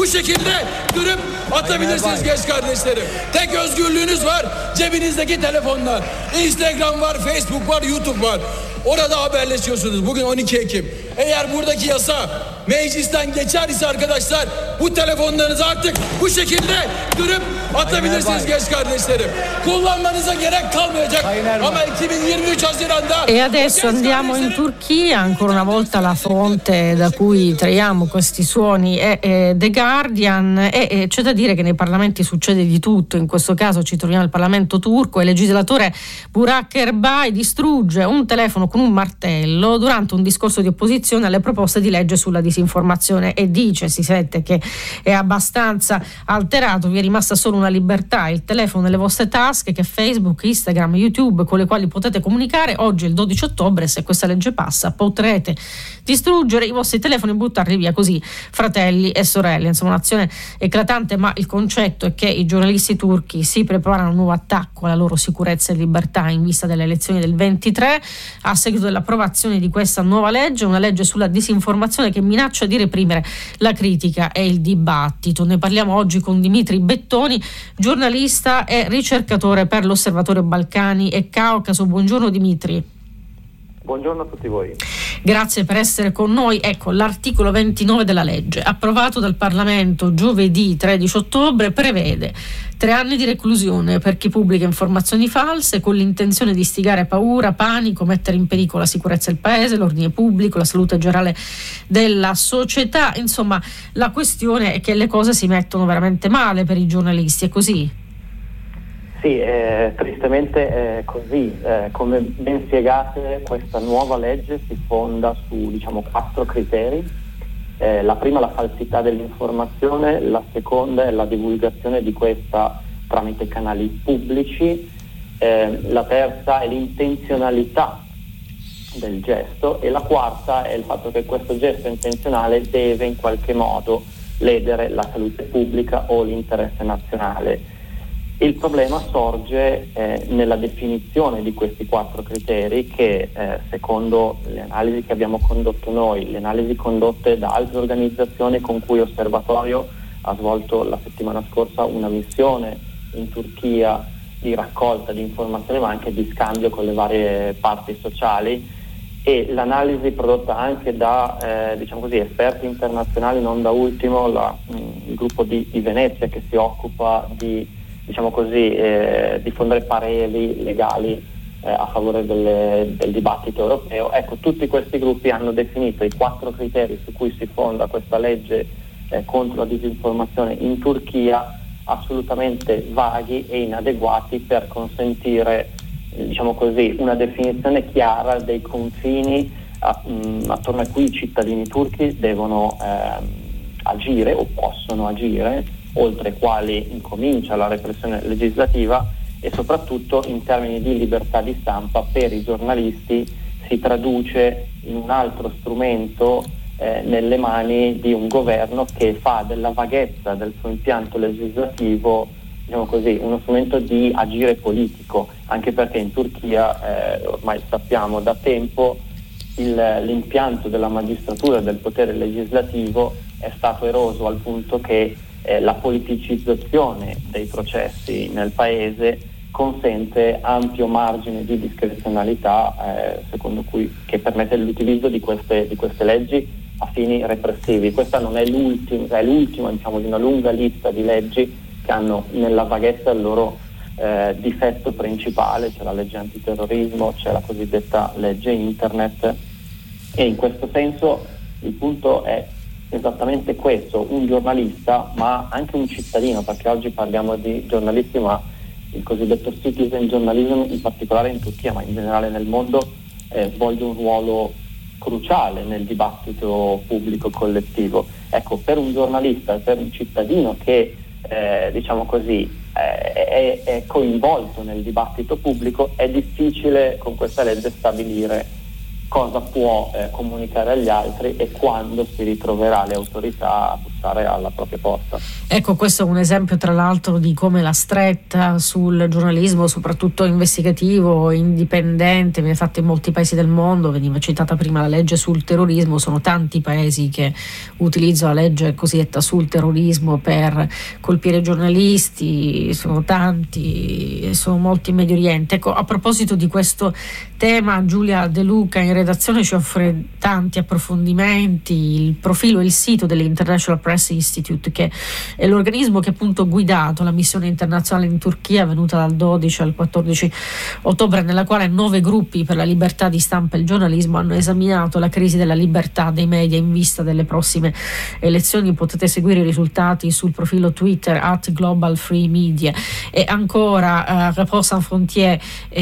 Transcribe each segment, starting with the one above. bu şekilde dürüp atabilirsiniz genç kardeşlerim. Tek özgürlüğünüz var cebinizdeki telefonlar. Instagram var, Facebook var, YouTube var. Orada haberleşiyorsunuz. Bugün 12 Ekim. Eğer buradaki yasa meclisten geçer ise arkadaşlar bu telefonlarınızı artık bu şekilde dürüp atabilirsiniz genç kardeşlerim. Kullanmanıza gerek kalmayacak. Ama 2023 Haziran'da E adesso andiamo in Turchia, ancora una volta la fonte da cui traiamo questi suoni è The Guardian e c'è da dire che nei parlamenti succede di tutto. In questo caso ci troviamo al Parlamento turco e il legislatore Burak Erbay distrugge un telefono con un martello durante un discorso di opposizione alle proposte di legge sulla disinformazione e dice, si sente che è abbastanza alterato, vi è rimasta solo una libertà, il telefono nelle vostre tasche che Facebook, Instagram, YouTube con le quali potete comunicare. Oggi il 12 ottobre se questa legge passa potrete distruggere i vostri telefoni e buttarli via così fratelli e sorelle. Insomma un'azione eclatante, ma il concetto è che i giornalisti turchi si preparano a un nuovo attacco alla loro sicurezza e libertà in vista delle elezioni del 23 a seguito dell'approvazione di questa nuova legge, una legge sulla disinformazione che minaccia di reprimere la critica e il dibattito. Ne parliamo oggi con Dimitri Bettoni, giornalista e ricercatore per l'Osservatorio Balcani e Caucaso. Buongiorno Dimitri. Buongiorno a tutti voi. Grazie per essere con noi. Ecco, l'articolo 29 della legge, approvato dal Parlamento giovedì 13 ottobre, prevede 3 anni di reclusione per chi pubblica informazioni false con l'intenzione di istigare paura, panico, mettere in pericolo la sicurezza del paese, l'ordine pubblico, la salute generale della società. Insomma, la questione è che le cose si mettono veramente male per i giornalisti, è così? Sì, tristemente così. Come ben spiegate, questa nuova legge si fonda su 4 criteri. La prima è la falsità dell'informazione, la seconda è la divulgazione di questa tramite canali pubblici, la terza è l'intenzionalità del gesto e la quarta è il fatto che questo gesto intenzionale deve in qualche modo ledere la salute pubblica o l'interesse nazionale. Il problema sorge nella definizione di questi 4 criteri che secondo le analisi che abbiamo condotto noi, le analisi condotte da altre organizzazioni con cui Osservatorio ha svolto la settimana scorsa una missione in Turchia di raccolta di informazioni ma anche di scambio con le varie parti sociali, e l'analisi prodotta anche da esperti internazionali, non da ultimo il gruppo di Venezia che si occupa di diffondere pareri legali a favore del dibattito europeo. Ecco, tutti questi gruppi hanno definito i 4 criteri su cui si fonda questa legge contro la disinformazione in Turchia assolutamente vaghi e inadeguati per consentire una definizione chiara dei confini attorno a cui i cittadini turchi devono agire o possono agire, oltre ai quali incomincia la repressione legislativa, e soprattutto in termini di libertà di stampa per i giornalisti si traduce in un altro strumento nelle mani di un governo che fa della vaghezza del suo impianto legislativo uno strumento di agire politico, anche perché in Turchia ormai sappiamo da tempo l'impianto della magistratura e del potere legislativo è stato eroso al punto che la politicizzazione dei processi nel paese consente ampio margine di discrezionalità che permette l'utilizzo di queste leggi a fini repressivi. Questa non è l'ultima di una lunga lista di leggi che hanno nella vaghezza il loro difetto principale. C'è la legge antiterrorismo, c'è la cosiddetta legge internet, e in questo senso il punto è esattamente questo: un giornalista ma anche un cittadino, perché oggi parliamo di giornalisti ma il cosiddetto citizen journalism in particolare in Turchia ma in generale nel mondo svolge un ruolo cruciale nel dibattito pubblico collettivo. Ecco, per un giornalista e per un cittadino che è coinvolto nel dibattito pubblico è difficile con questa legge stabilire cosa può comunicare agli altri e quando si ritroverà le autorità a bussare alla propria porta. Ecco, questo è un esempio tra l'altro di come la stretta sul giornalismo, soprattutto investigativo, indipendente, viene fatta in molti paesi del mondo. Veniva citata prima la legge sul terrorismo, sono tanti paesi che utilizzano la legge cosiddetta sul terrorismo per colpire giornalisti, sono tanti, sono molti in Medio Oriente. Ecco, a proposito di questo tema, Giulia De Luca in redazione ci offre tanti approfondimenti, il profilo e il sito dell'International Press Institute, che è l'organismo che appunto ha guidato la missione internazionale in Turchia venuta dal 12 al 14 ottobre, nella quale 9 gruppi per la libertà di stampa e il giornalismo hanno esaminato la crisi della libertà dei media in vista delle prossime elezioni. Potete seguire i risultati sul profilo Twitter @globalfreemedia. E ancora Rapport San Frontier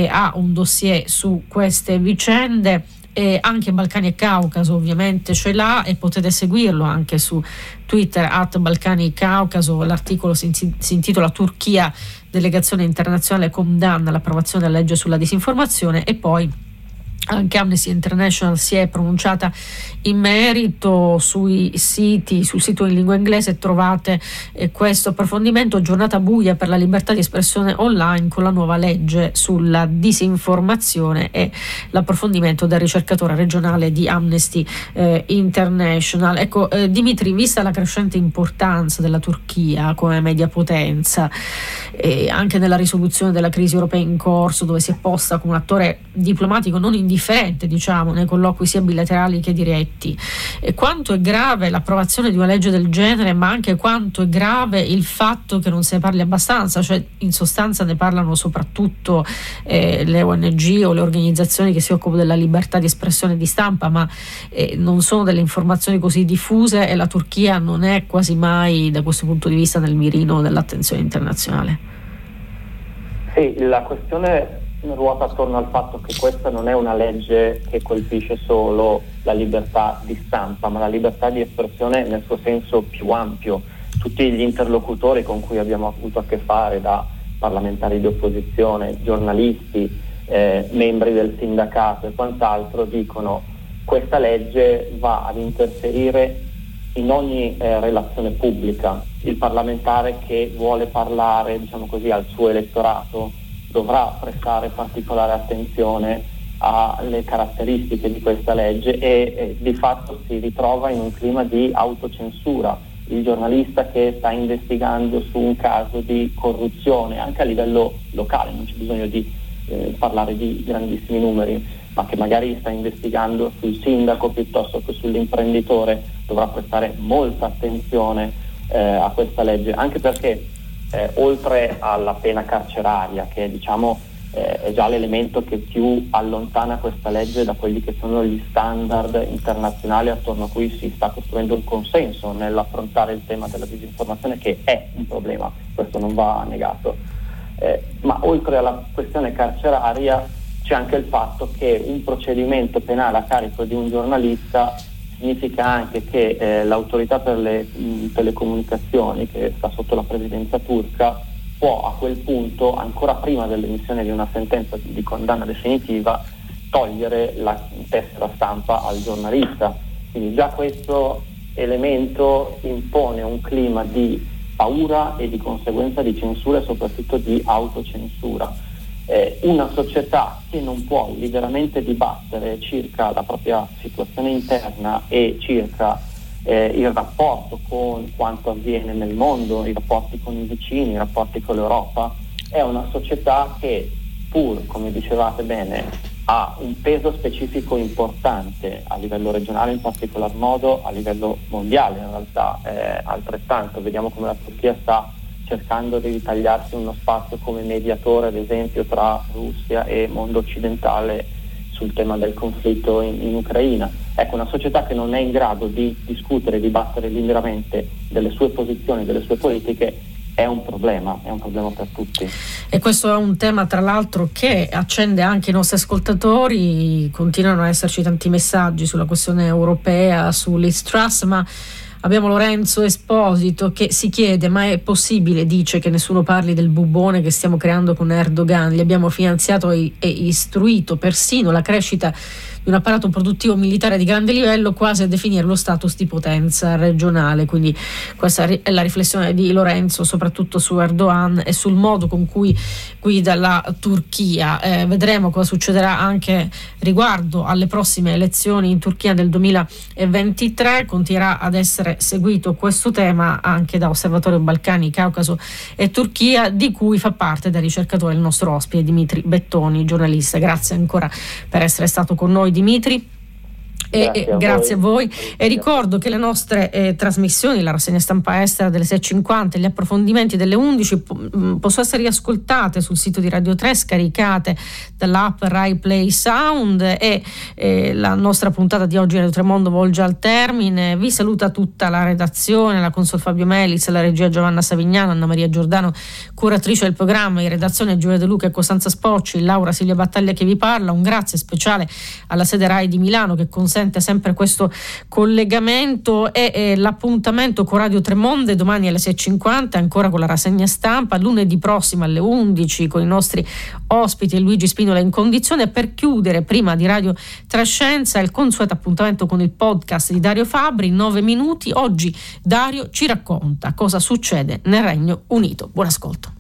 ha un dossier su queste vicende. E anche Balcani e Caucaso ovviamente ce l'ha e potete seguirlo anche su Twitter @BalcaniCaucaso. L'articolo si intitola Turchia, delegazione internazionale condanna l'approvazione della legge sulla disinformazione. E poi anche Amnesty International si è pronunciata in merito. Sui siti, sul sito in lingua inglese trovate questo approfondimento. Giornata buia per la libertà di espressione online con la nuova legge sulla disinformazione, e l'approfondimento del ricercatore regionale di Amnesty International. Ecco, Dimitri, vista la crescente importanza della Turchia come media potenza, anche nella risoluzione della crisi europea in corso, dove si è posta come un attore diplomatico non indifferente, diciamo, nei colloqui sia bilaterali che diretti, e quanto è grave l'approvazione di una legge del genere, ma anche quanto è grave il fatto che non se ne parli abbastanza, cioè in sostanza ne parlano soprattutto le ONG o le organizzazioni che si occupano della libertà di espressione e di stampa, ma non sono delle informazioni così diffuse, e la Turchia non è quasi mai da questo punto di vista nel mirino dell'attenzione internazionale. Sì, la questione ruota attorno al fatto che questa non è una legge che colpisce solo la libertà di stampa, ma la libertà di espressione nel suo senso più ampio. Tutti gli interlocutori con cui abbiamo avuto a che fare, da parlamentari di opposizione, giornalisti, membri del sindacato e quant'altro, dicono questa legge va ad interferire in ogni relazione pubblica. Il parlamentare che vuole parlare, diciamo così, al suo elettorato dovrà prestare particolare attenzione alle caratteristiche di questa legge e di fatto si ritrova in un clima di autocensura. Il giornalista che sta investigando su un caso di corruzione, anche a livello locale, non c'è bisogno di parlare di grandissimi numeri, ma che magari sta investigando sul sindaco piuttosto che sull'imprenditore, dovrà prestare molta attenzione a questa legge, anche perché oltre alla pena carceraria, che diciamo è già l'elemento che più allontana questa legge da quelli che sono gli standard internazionali attorno a cui si sta costruendo un consenso nell'affrontare il tema della disinformazione, che è un problema, questo non va negato, ma oltre alla questione carceraria c'è anche il fatto che un procedimento penale a carico di un giornalista significa anche che l'autorità per le telecomunicazioni, che sta sotto la presidenza turca, può a quel punto, ancora prima dell'emissione di una sentenza di condanna definitiva, togliere la tessera stampa al giornalista. Quindi già questo elemento impone un clima di paura e di conseguenza di censura e soprattutto di autocensura. Una società che non può liberamente dibattere circa la propria situazione interna e circa il rapporto con quanto avviene nel mondo, i rapporti con i vicini, i rapporti con l'Europa, è una società che, pur, come dicevate bene, ha un peso specifico importante a livello regionale, in particolar modo a livello mondiale, in realtà altrettanto. Vediamo come la Turchia sta cercando di ritagliarsi uno spazio come mediatore, ad esempio, tra Russia e mondo occidentale sul tema del conflitto in Ucraina. Ecco, una società che non è in grado di discutere, di battere liberamente delle sue posizioni, delle sue politiche, è un problema per tutti. E questo è un tema, tra l'altro, che accende anche i nostri ascoltatori. Continuano ad esserci tanti messaggi sulla questione europea, sull'Istras, ma abbiamo Lorenzo Esposito che si chiede: ma è possibile, dice, che nessuno parli del bubbone che stiamo creando con Erdogan? Gli abbiamo finanziato e istruito persino la crescita di un apparato produttivo militare di grande livello, quasi a definire lo status di potenza regionale. Quindi questa è la riflessione di Lorenzo soprattutto su Erdogan e sul modo con cui guida la Turchia. Vedremo cosa succederà anche riguardo alle prossime elezioni in Turchia del 2023. Continuerà ad essere seguito questo tema anche da Osservatorio Balcani, Caucaso e Turchia, di cui fa parte da ricercatore il nostro ospite Dimitri Bettoni, giornalista. Grazie ancora per essere stato con noi, Dimitri. Grazie a voi. E ricordo che le nostre trasmissioni, la rassegna stampa estera delle 6.50 e gli approfondimenti delle 11 possono essere riascoltate sul sito di Radio 3, scaricate dall'app Rai Play Sound, e la nostra puntata di oggi Radio 3 Mondo volge al termine. Vi saluta tutta la redazione, la console Fabio Melis, la regia Giovanna Savignano, Anna Maria Giordano curatrice del programma, in redazione Giulia De Luca e Costanza Spocci, Laura Silvia Battaglia che vi parla. Un grazie speciale alla sede Rai di Milano che consente sempre questo collegamento, e l'appuntamento con Radio 3 Monde domani alle 6.50 ancora con la rassegna stampa, lunedì prossimo alle 11 con i nostri ospiti Luigi Spinola in condizione, per chiudere prima di Radio 3 Scienza il consueto appuntamento con il podcast di Dario Fabbri, 9 minuti. Oggi Dario ci racconta cosa succede nel Regno Unito. Buon ascolto.